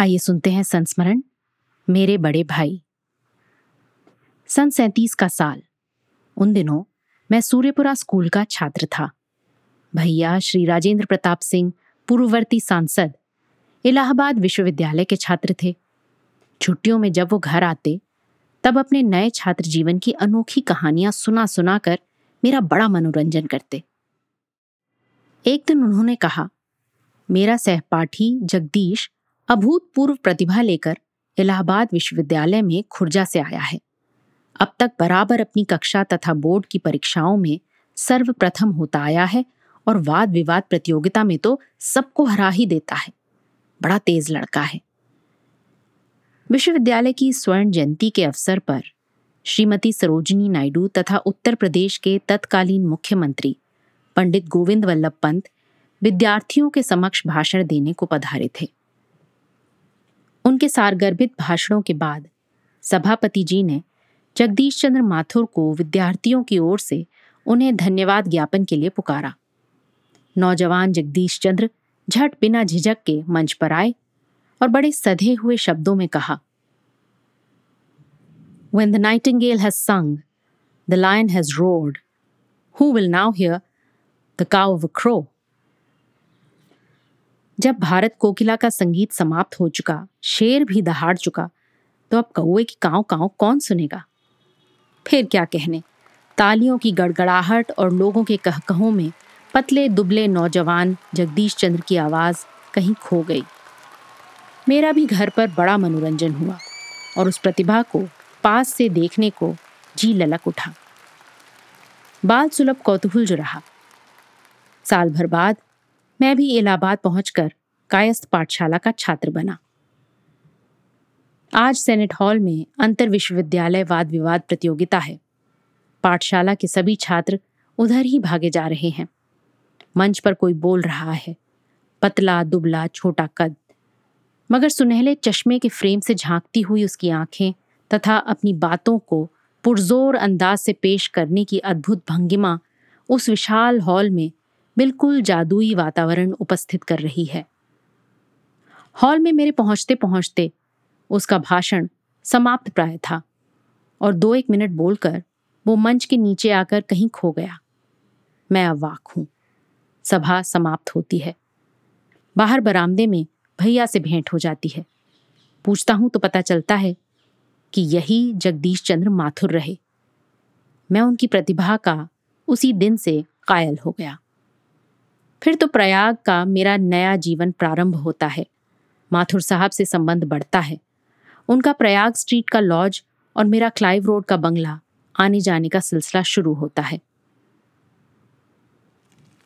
आइए सुनते हैं संस्मरण मेरे बड़े भाई। 1937 का साल। उन दिनों मैं सूर्यपुरा स्कूल का छात्र था। भैया श्री राजेंद्र प्रताप सिंह पूर्ववर्ती सांसद इलाहाबाद विश्वविद्यालय के छात्र थे। छुट्टियों में जब वो घर आते तब अपने नए छात्र जीवन की अनोखी कहानियां सुना सुना कर मेरा बड़ा मनोरंजन करते। एक दिन उन्होंने कहा, मेरा सहपाठी जगदीश अभूतपूर्व प्रतिभा लेकर इलाहाबाद विश्वविद्यालय में खुर्जा से आया है। अब तक बराबर अपनी कक्षा तथा बोर्ड की परीक्षाओं में सर्वप्रथम होता आया है और वाद विवाद प्रतियोगिता में तो सबको हरा ही देता है। बड़ा तेज लड़का है। विश्वविद्यालय की स्वर्ण जयंती के अवसर पर श्रीमती सरोजिनी नायडू तथा उत्तर प्रदेश के तत्कालीन मुख्यमंत्री पंडित गोविंद वल्लभ पंत विद्यार्थियों के समक्ष भाषण देने को पधारे थे। उनके सारगर्भित भाषणों के बाद सभापति जी ने जगदीश चंद्र माथुर को विद्यार्थियों की ओर से उन्हें धन्यवाद ज्ञापन के लिए पुकारा। नौजवान जगदीश चंद्र झट बिना झिझक के मंच पर आए और बड़े सधे हुए शब्दों में कहा, When the nightingale has sung, the lion has roared. Who will now hear the cow of a crow? जब भारत कोकिला का संगीत समाप्त हो चुका, शेर भी दहाड़ चुका, तो अब कौवे की काँव काँव कौन सुनेगा। फिर क्या कहने, तालियों की गड़गड़ाहट और लोगों के कहकहों में पतले दुबले नौजवान जगदीश चंद्र की आवाज़ कहीं खो गई। मेरा भी घर पर बड़ा मनोरंजन हुआ और उस प्रतिभा को पास से देखने को जी ललक उठा। बाल सुलभ कौतूहल जो रहा। साल भर बाद मैं भी इलाहाबाद पहुंचकर कायस्थ पाठशाला का छात्र बना। आज सेनेट हॉल में अंतर विश्वविद्यालय वाद विवाद प्रतियोगिता है। पाठशाला के सभी छात्र उधर ही भागे जा रहे हैं। मंच पर कोई बोल रहा है, पतला दुबला छोटा कद, मगर सुनहले चश्मे के फ्रेम से झांकती हुई उसकी आंखें तथा अपनी बातों को पुरजोर अंदाज से पेश करने की अद्भुत भंगिमा उस विशाल हॉल में बिल्कुल जादुई वातावरण उपस्थित कर रही है। हॉल में मेरे पहुंचते पहुंचते उसका भाषण समाप्त प्राय था और 2-1 मिनट बोलकर वो मंच के नीचे आकर कहीं खो गया। मैं अवाक हूं। सभा समाप्त होती है। बाहर बरामदे में भैया से भेंट हो जाती है। पूछता हूं तो पता चलता है कि यही जगदीश चंद्र माथुर रहे। मैं उनकी प्रतिभा का उसी दिन से कायल हो गया। फिर तो प्रयाग का मेरा नया जीवन प्रारंभ होता है। माथुर साहब से संबंध बढ़ता है। उनका प्रयाग स्ट्रीट का लॉज और मेरा क्लाइव रोड का बंगला, आने जाने का सिलसिला शुरू होता है।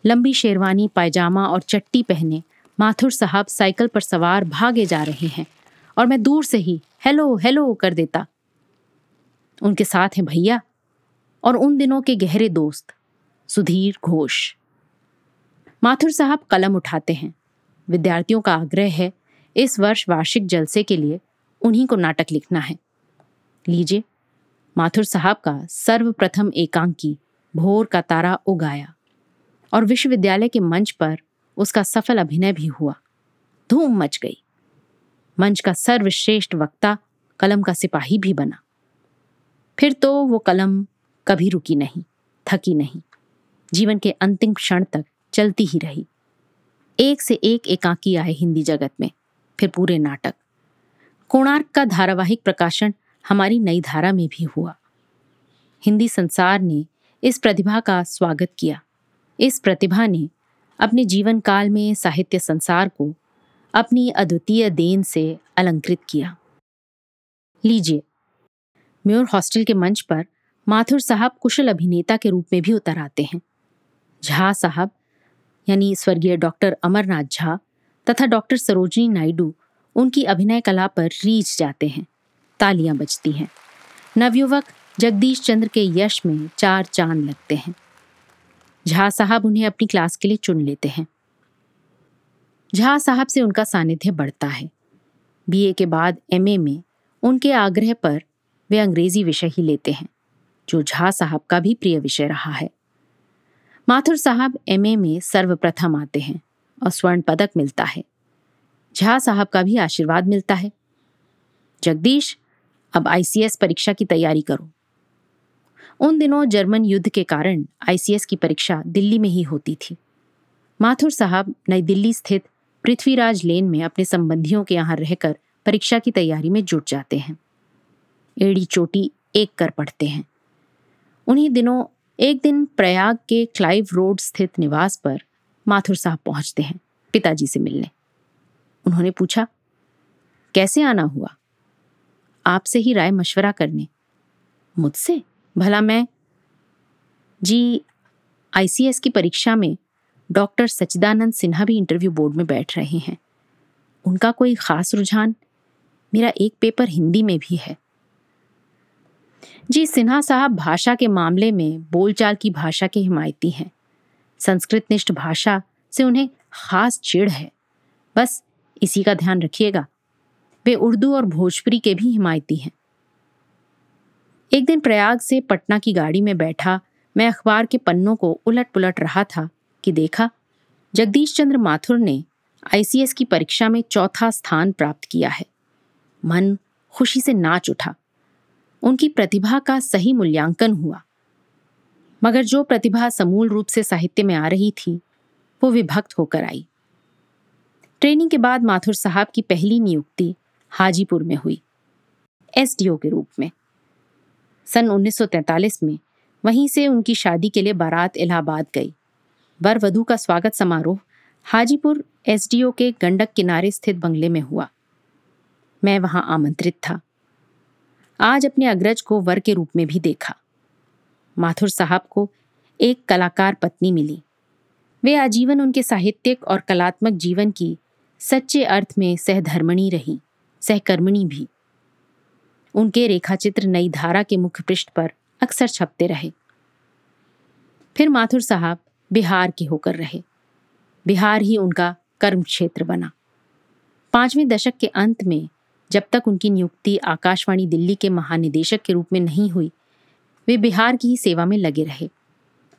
लंबी शेरवानी, पायजामा और चट्टी पहने माथुर साहब साइकिल पर सवार भागे जा रहे हैं और मैं दूर से ही हेलो हेलो कर देता। उनके साथ हैं भैया और उन दिनों के गहरे दोस्त सुधीर घोष। माथुर साहब कलम उठाते हैं। विद्यार्थियों का आग्रह है इस वर्ष वार्षिक जलसे के लिए उन्हीं को नाटक लिखना है। लीजिए, माथुर साहब का सर्वप्रथम एकांकी भोर का तारा उगाया और विश्वविद्यालय के मंच पर उसका सफल अभिनय भी हुआ। धूम मच गई। मंच का सर्वश्रेष्ठ वक्ता कलम का सिपाही भी बना। फिर तो वो कलम कभी रुकी नहीं, थकी नहीं, जीवन के अंतिम क्षण तक चलती ही रही। एक से एक एकांकी आए हिंदी जगत में, फिर पूरे नाटक। कोणार्क का धारावाहिक प्रकाशन हमारी नई धारा में भी हुआ। हिंदी संसार ने इस प्रतिभा का स्वागत किया। इस प्रतिभा ने अपने जीवन काल में साहित्य संसार को अपनी अद्वितीय देन से अलंकृत किया। लीजिए, म्योर हॉस्टल के मंच पर माथुर साहब कुशल अभिनेता के रूप में भी उतर आते हैं। झा साहब यानी स्वर्गीय डॉक्टर अमरनाथ झा तथा डॉक्टर सरोजिनी नायडू उनकी अभिनय कला पर रीझ जाते हैं। तालियां बजती हैं। नवयुवक जगदीश चंद्र के यश में चार चांद लगते हैं। झा साहब उन्हें अपनी क्लास के लिए चुन लेते हैं। झा साहब से उनका सानिध्य बढ़ता है। बीए के बाद एमए में उनके आग्रह पर वे अंग्रेजी विषय ही लेते हैं, जो झा साहब का भी प्रिय विषय रहा है। माथुर साहब एमए में सर्वप्रथम आते हैं और स्वर्ण पदक मिलता है। झा साहब का भी आशीर्वाद मिलता है। जगदीश, अब आईसीएस परीक्षा की तैयारी करो। उन दिनों जर्मन युद्ध के कारण आईसीएस की परीक्षा दिल्ली में ही होती थी। माथुर साहब नई दिल्ली स्थित पृथ्वीराज लेन में अपने संबंधियों के यहाँ रहकर परीक्षा की तैयारी में जुट जाते हैं। एड़ी चोटी एक कर पढ़ते हैं। उन्हीं दिनों एक दिन प्रयाग के क्लाइव रोड स्थित निवास पर माथुर साहब पहुँचते हैं पिताजी से मिलने। उन्होंने पूछा, कैसे आना हुआ? आपसे ही राय मशवरा करने। मुझसे? भला मैं? जी, आईसीएस की परीक्षा में डॉक्टर सच्चिदानंद सिन्हा भी इंटरव्यू बोर्ड में बैठ रहे हैं। उनका कोई खास रुझान? मेरा एक पेपर हिंदी में भी है। जी, सिन्हा साहब भाषा के मामले में बोलचाल की भाषा के हिमायती हैं। संस्कृतनिष्ठ भाषा से उन्हें खास चिढ़ है। बस इसी का ध्यान रखिएगा। वे उर्दू और भोजपुरी के भी हिमायती हैं। एक दिन प्रयाग से पटना की गाड़ी में बैठा मैं अखबार के पन्नों को उलट पुलट रहा था कि देखा जगदीश चंद्र माथुर ने आईसीएस की परीक्षा में 4th स्थान प्राप्त किया है। मन खुशी से नाच उठा। उनकी प्रतिभा का सही मूल्यांकन हुआ, मगर जो प्रतिभा समूल रूप से साहित्य में आ रही थी वो विभक्त होकर आई। ट्रेनिंग के बाद माथुर साहब की पहली नियुक्ति हाजीपुर में हुई, एसडीओ के रूप में। सन 1943 में वहीं से उनकी शादी के लिए बारात इलाहाबाद गई। वर वधू का स्वागत समारोह हाजीपुर एसडीओ के गंडक किनारे स्थित बंगले में हुआ। मैं वहां आमंत्रित था। आज अपने अग्रज को वर के रूप में भी देखा। माथुर साहब को एक कलाकार पत्नी मिली। वे आजीवन उनके साहित्यिक और कलात्मक जीवन की सच्चे अर्थ में सहधर्मिणी रही, सहकर्मिणी भी। उनके रेखाचित्र नई धारा के मुख्य पृष्ठ पर अक्सर छपते रहे। फिर माथुर साहब बिहार के होकर रहे। बिहार ही उनका कर्म क्षेत्र बना। 5वें दशक के अंत में जब तक उनकी नियुक्ति आकाशवाणी दिल्ली के महानिदेशक के रूप में नहीं हुई, वे बिहार की ही सेवा में लगे रहे।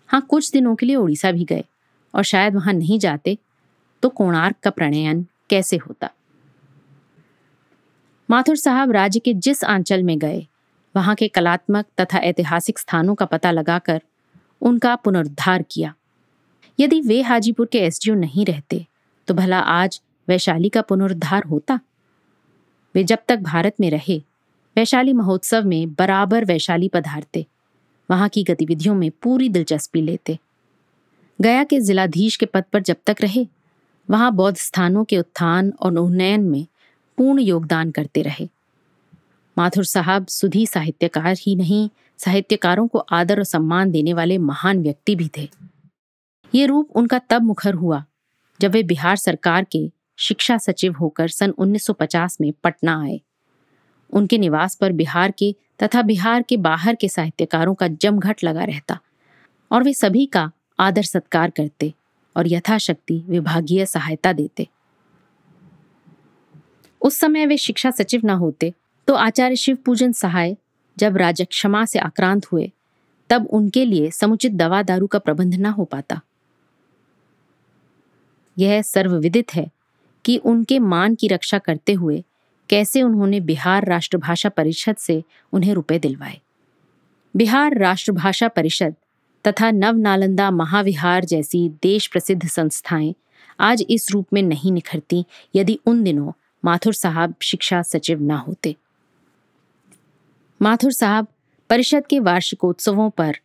हाँ, कुछ दिनों के लिए उड़ीसा भी गए, और शायद वहाँ नहीं जाते तो कोणार्क का प्रणयन कैसे होता। माथुर साहब राज्य के जिस आंचल में गए वहाँ के कलात्मक तथा ऐतिहासिक स्थानों का पता लगाकर उनका पुनरुद्धार किया। यदि वे हाजीपुर के एसडीओ नहीं रहते तो भला आज वैशाली का पुनरुद्धार होता। वे जब तक भारत में रहे वैशाली महोत्सव में बराबर वैशाली पधारते, वहाँ की गतिविधियों में पूरी दिलचस्पी लेते। गया के जिलाधीश के पद पर जब तक रहे वहाँ बौद्ध स्थानों के उत्थान और उन्नयन में पूर्ण योगदान करते रहे। माथुर साहब सुधी साहित्यकार ही नहीं, साहित्यकारों को आदर और सम्मान देने वाले महान व्यक्ति भी थे। ये रूप उनका तब मुखर हुआ जब वे बिहार सरकार के शिक्षा सचिव होकर सन 1950 में पटना आए। उनके निवास पर बिहार के तथा बिहार के बाहर के साहित्यकारों का जमघट लगा रहता, और वे सभी का आदर सत्कार करते और यथाशक्ति विभागीय सहायता देते। उस समय वे शिक्षा सचिव न होते तो आचार्य शिव पूजन सहाय जब राजक्षमा से आक्रांत हुए तब उनके लिए समुचित दवा दारू का प्रबंध न हो पाता। यह सर्वविदित है कि उनके मान की रक्षा करते हुए कैसे उन्होंने बिहार राष्ट्रभाषा परिषद से उन्हें रुपए दिलवाए। बिहार राष्ट्रभाषा परिषद तथा नव नालंदा महाविहार जैसी देश प्रसिद्ध संस्थाएं आज इस रूप में नहीं निखरती यदि उन दिनों माथुर साहब शिक्षा सचिव न होते। माथुर साहब परिषद के वार्षिकोत्सवों पर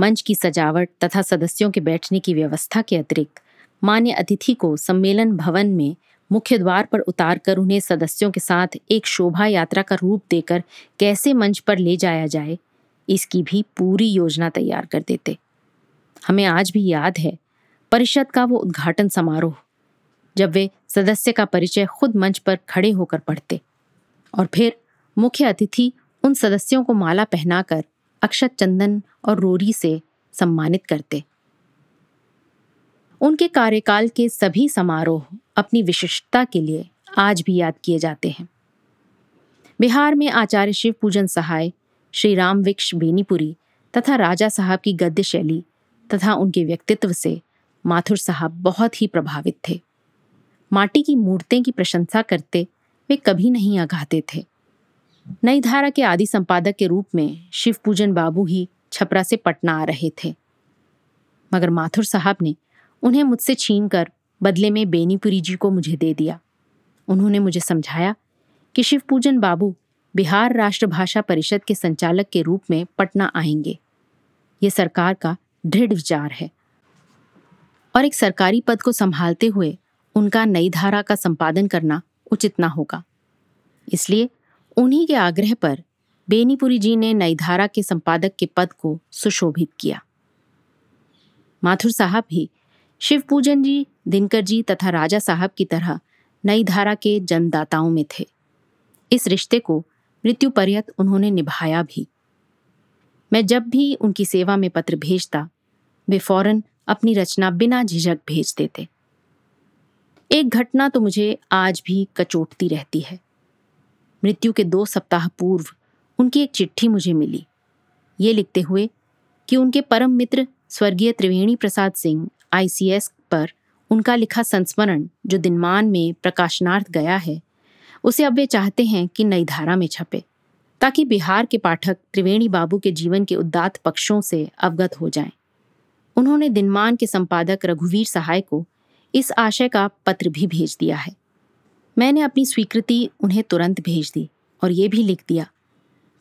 मंच की सजावट तथा सदस्यों के बैठने की व्यवस्था के अतिरिक्त मान्य अतिथि को सम्मेलन भवन में मुख्य द्वार पर उतारकर उन्हें सदस्यों के साथ एक शोभा यात्रा का रूप देकर कैसे मंच पर ले जाया जाए, इसकी भी पूरी योजना तैयार कर देते। हमें आज भी याद है परिषद का वो उद्घाटन समारोह जब वे सदस्य का परिचय खुद मंच पर खड़े होकर पढ़ते और फिर मुख्य अतिथि उन सदस्यों को माला पहनाकर अक्षत चंदन और रोरी से सम्मानित करते। उनके कार्यकाल के सभी समारोह अपनी विशिष्टता के लिए आज भी याद किए जाते हैं। बिहार में आचार्य शिव पूजन सहाय, श्री रामविक्ष बेनीपुरी तथा राजा साहब की गद्य शैली तथा उनके व्यक्तित्व से माथुर साहब बहुत ही प्रभावित थे। माटी की मूर्तें की प्रशंसा करते वे कभी नहीं आघाते थे। नई धारा के आदि संपादक के रूप में शिव पूजन बाबू ही छपरा से पटना आ रहे थे, मगर माथुर साहब ने उन्हें मुझसे छीनकर बदले में बेनीपुरी जी को मुझे दे दिया। उन्होंने मुझे समझाया कि शिव पूजन बाबू बिहार राष्ट्रभाषा परिषद के संचालक के रूप में पटना आएंगे। ये सरकार का दृढ़ विचार है और एक सरकारी पद को संभालते हुए उनका नई धारा का संपादन करना उचित ना होगा। इसलिए उन्हीं के आग्रह पर बेनीपुरी जी ने नई धारा के संपादक के पद को सुशोभित किया। माथुर साहब भी शिव पूजन जी, दिनकर जी तथा राजा साहब की तरह नई धारा के जन्मदाताओं में थे। इस रिश्ते को मृत्यु पर्यंत उन्होंने निभाया भी। मैं जब भी उनकी सेवा में पत्र भेजता, वे फौरन अपनी रचना बिना झिझक भेज देते। एक घटना तो मुझे आज भी कचोटती रहती है। मृत्यु के 2 सप्ताह पूर्व उनकी एक चिट्ठी मुझे मिली, ये लिखते हुए कि उनके परम मित्र स्वर्गीय त्रिवेणी प्रसाद सिंह ICS पर उनका लिखा संस्मरण, जो दिनमान में प्रकाशनार्थ गया है, उसे अब वे चाहते हैं कि नई धारा में छपे, ताकि बिहार के पाठक त्रिवेणी बाबू के जीवन के उदात्त पक्षों से अवगत हो जाएं। उन्होंने दिनमान के संपादक रघुवीर सहाय को इस आशय का पत्र भी भेज दिया है। मैंने अपनी स्वीकृति उन्हें तुरंत भेज दी और ये भी लिख दिया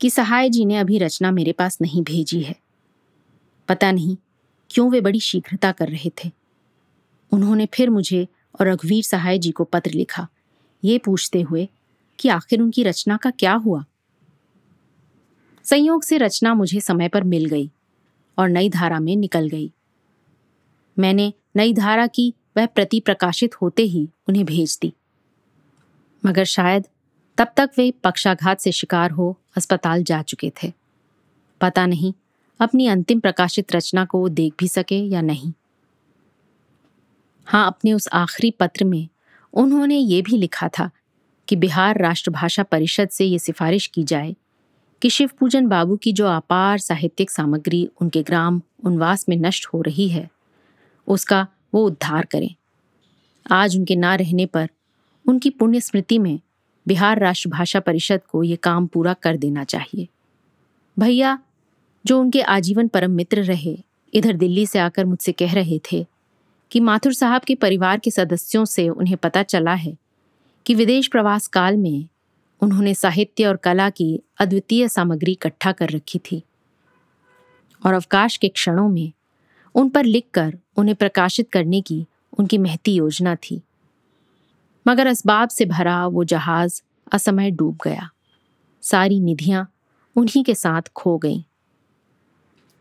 कि सहाय जी ने अभी रचना मेरे पास नहीं भेजी है। पता नहीं क्यों वे बड़ी शीघ्रता कर रहे थे। उन्होंने फिर मुझे और रघुवीर सहाय जी को पत्र लिखा, ये पूछते हुए कि आखिर उनकी रचना का क्या हुआ। संयोग से रचना मुझे समय पर मिल गई और नई धारा में निकल गई। मैंने नई धारा की वह प्रति प्रकाशित होते ही उन्हें भेज दी, मगर शायद तब तक वे पक्षाघात से शिकार हो अस्पताल जा चुके थे। पता नहीं अपनी अंतिम प्रकाशित रचना को वो देख भी सके या नहीं। हाँ, अपने उस आखिरी पत्र में उन्होंने ये भी लिखा था कि बिहार राष्ट्रभाषा परिषद से ये सिफारिश की जाए कि शिव पूजन बाबू की जो अपार साहित्यिक सामग्री उनके ग्राम उनवास में नष्ट हो रही है, उसका वो उद्धार करें। आज उनके ना रहने पर उनकी पुण्य स्मृति में बिहार राष्ट्रभाषा परिषद को ये काम पूरा कर देना चाहिए। भैया, जो उनके आजीवन परम मित्र रहे, इधर दिल्ली से आकर मुझसे कह रहे थे कि माथुर साहब के परिवार के सदस्यों से उन्हें पता चला है कि विदेश प्रवास काल में उन्होंने साहित्य और कला की अद्वितीय सामग्री इकट्ठा कर रखी थी और अवकाश के क्षणों में उन पर लिखकर उन्हें प्रकाशित करने की उनकी महती योजना थी। मगर असबाब से भरा वो जहाज़ असमय डूब गया। सारी निधियां उन्हीं के साथ खो गईं।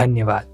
धन्यवाद।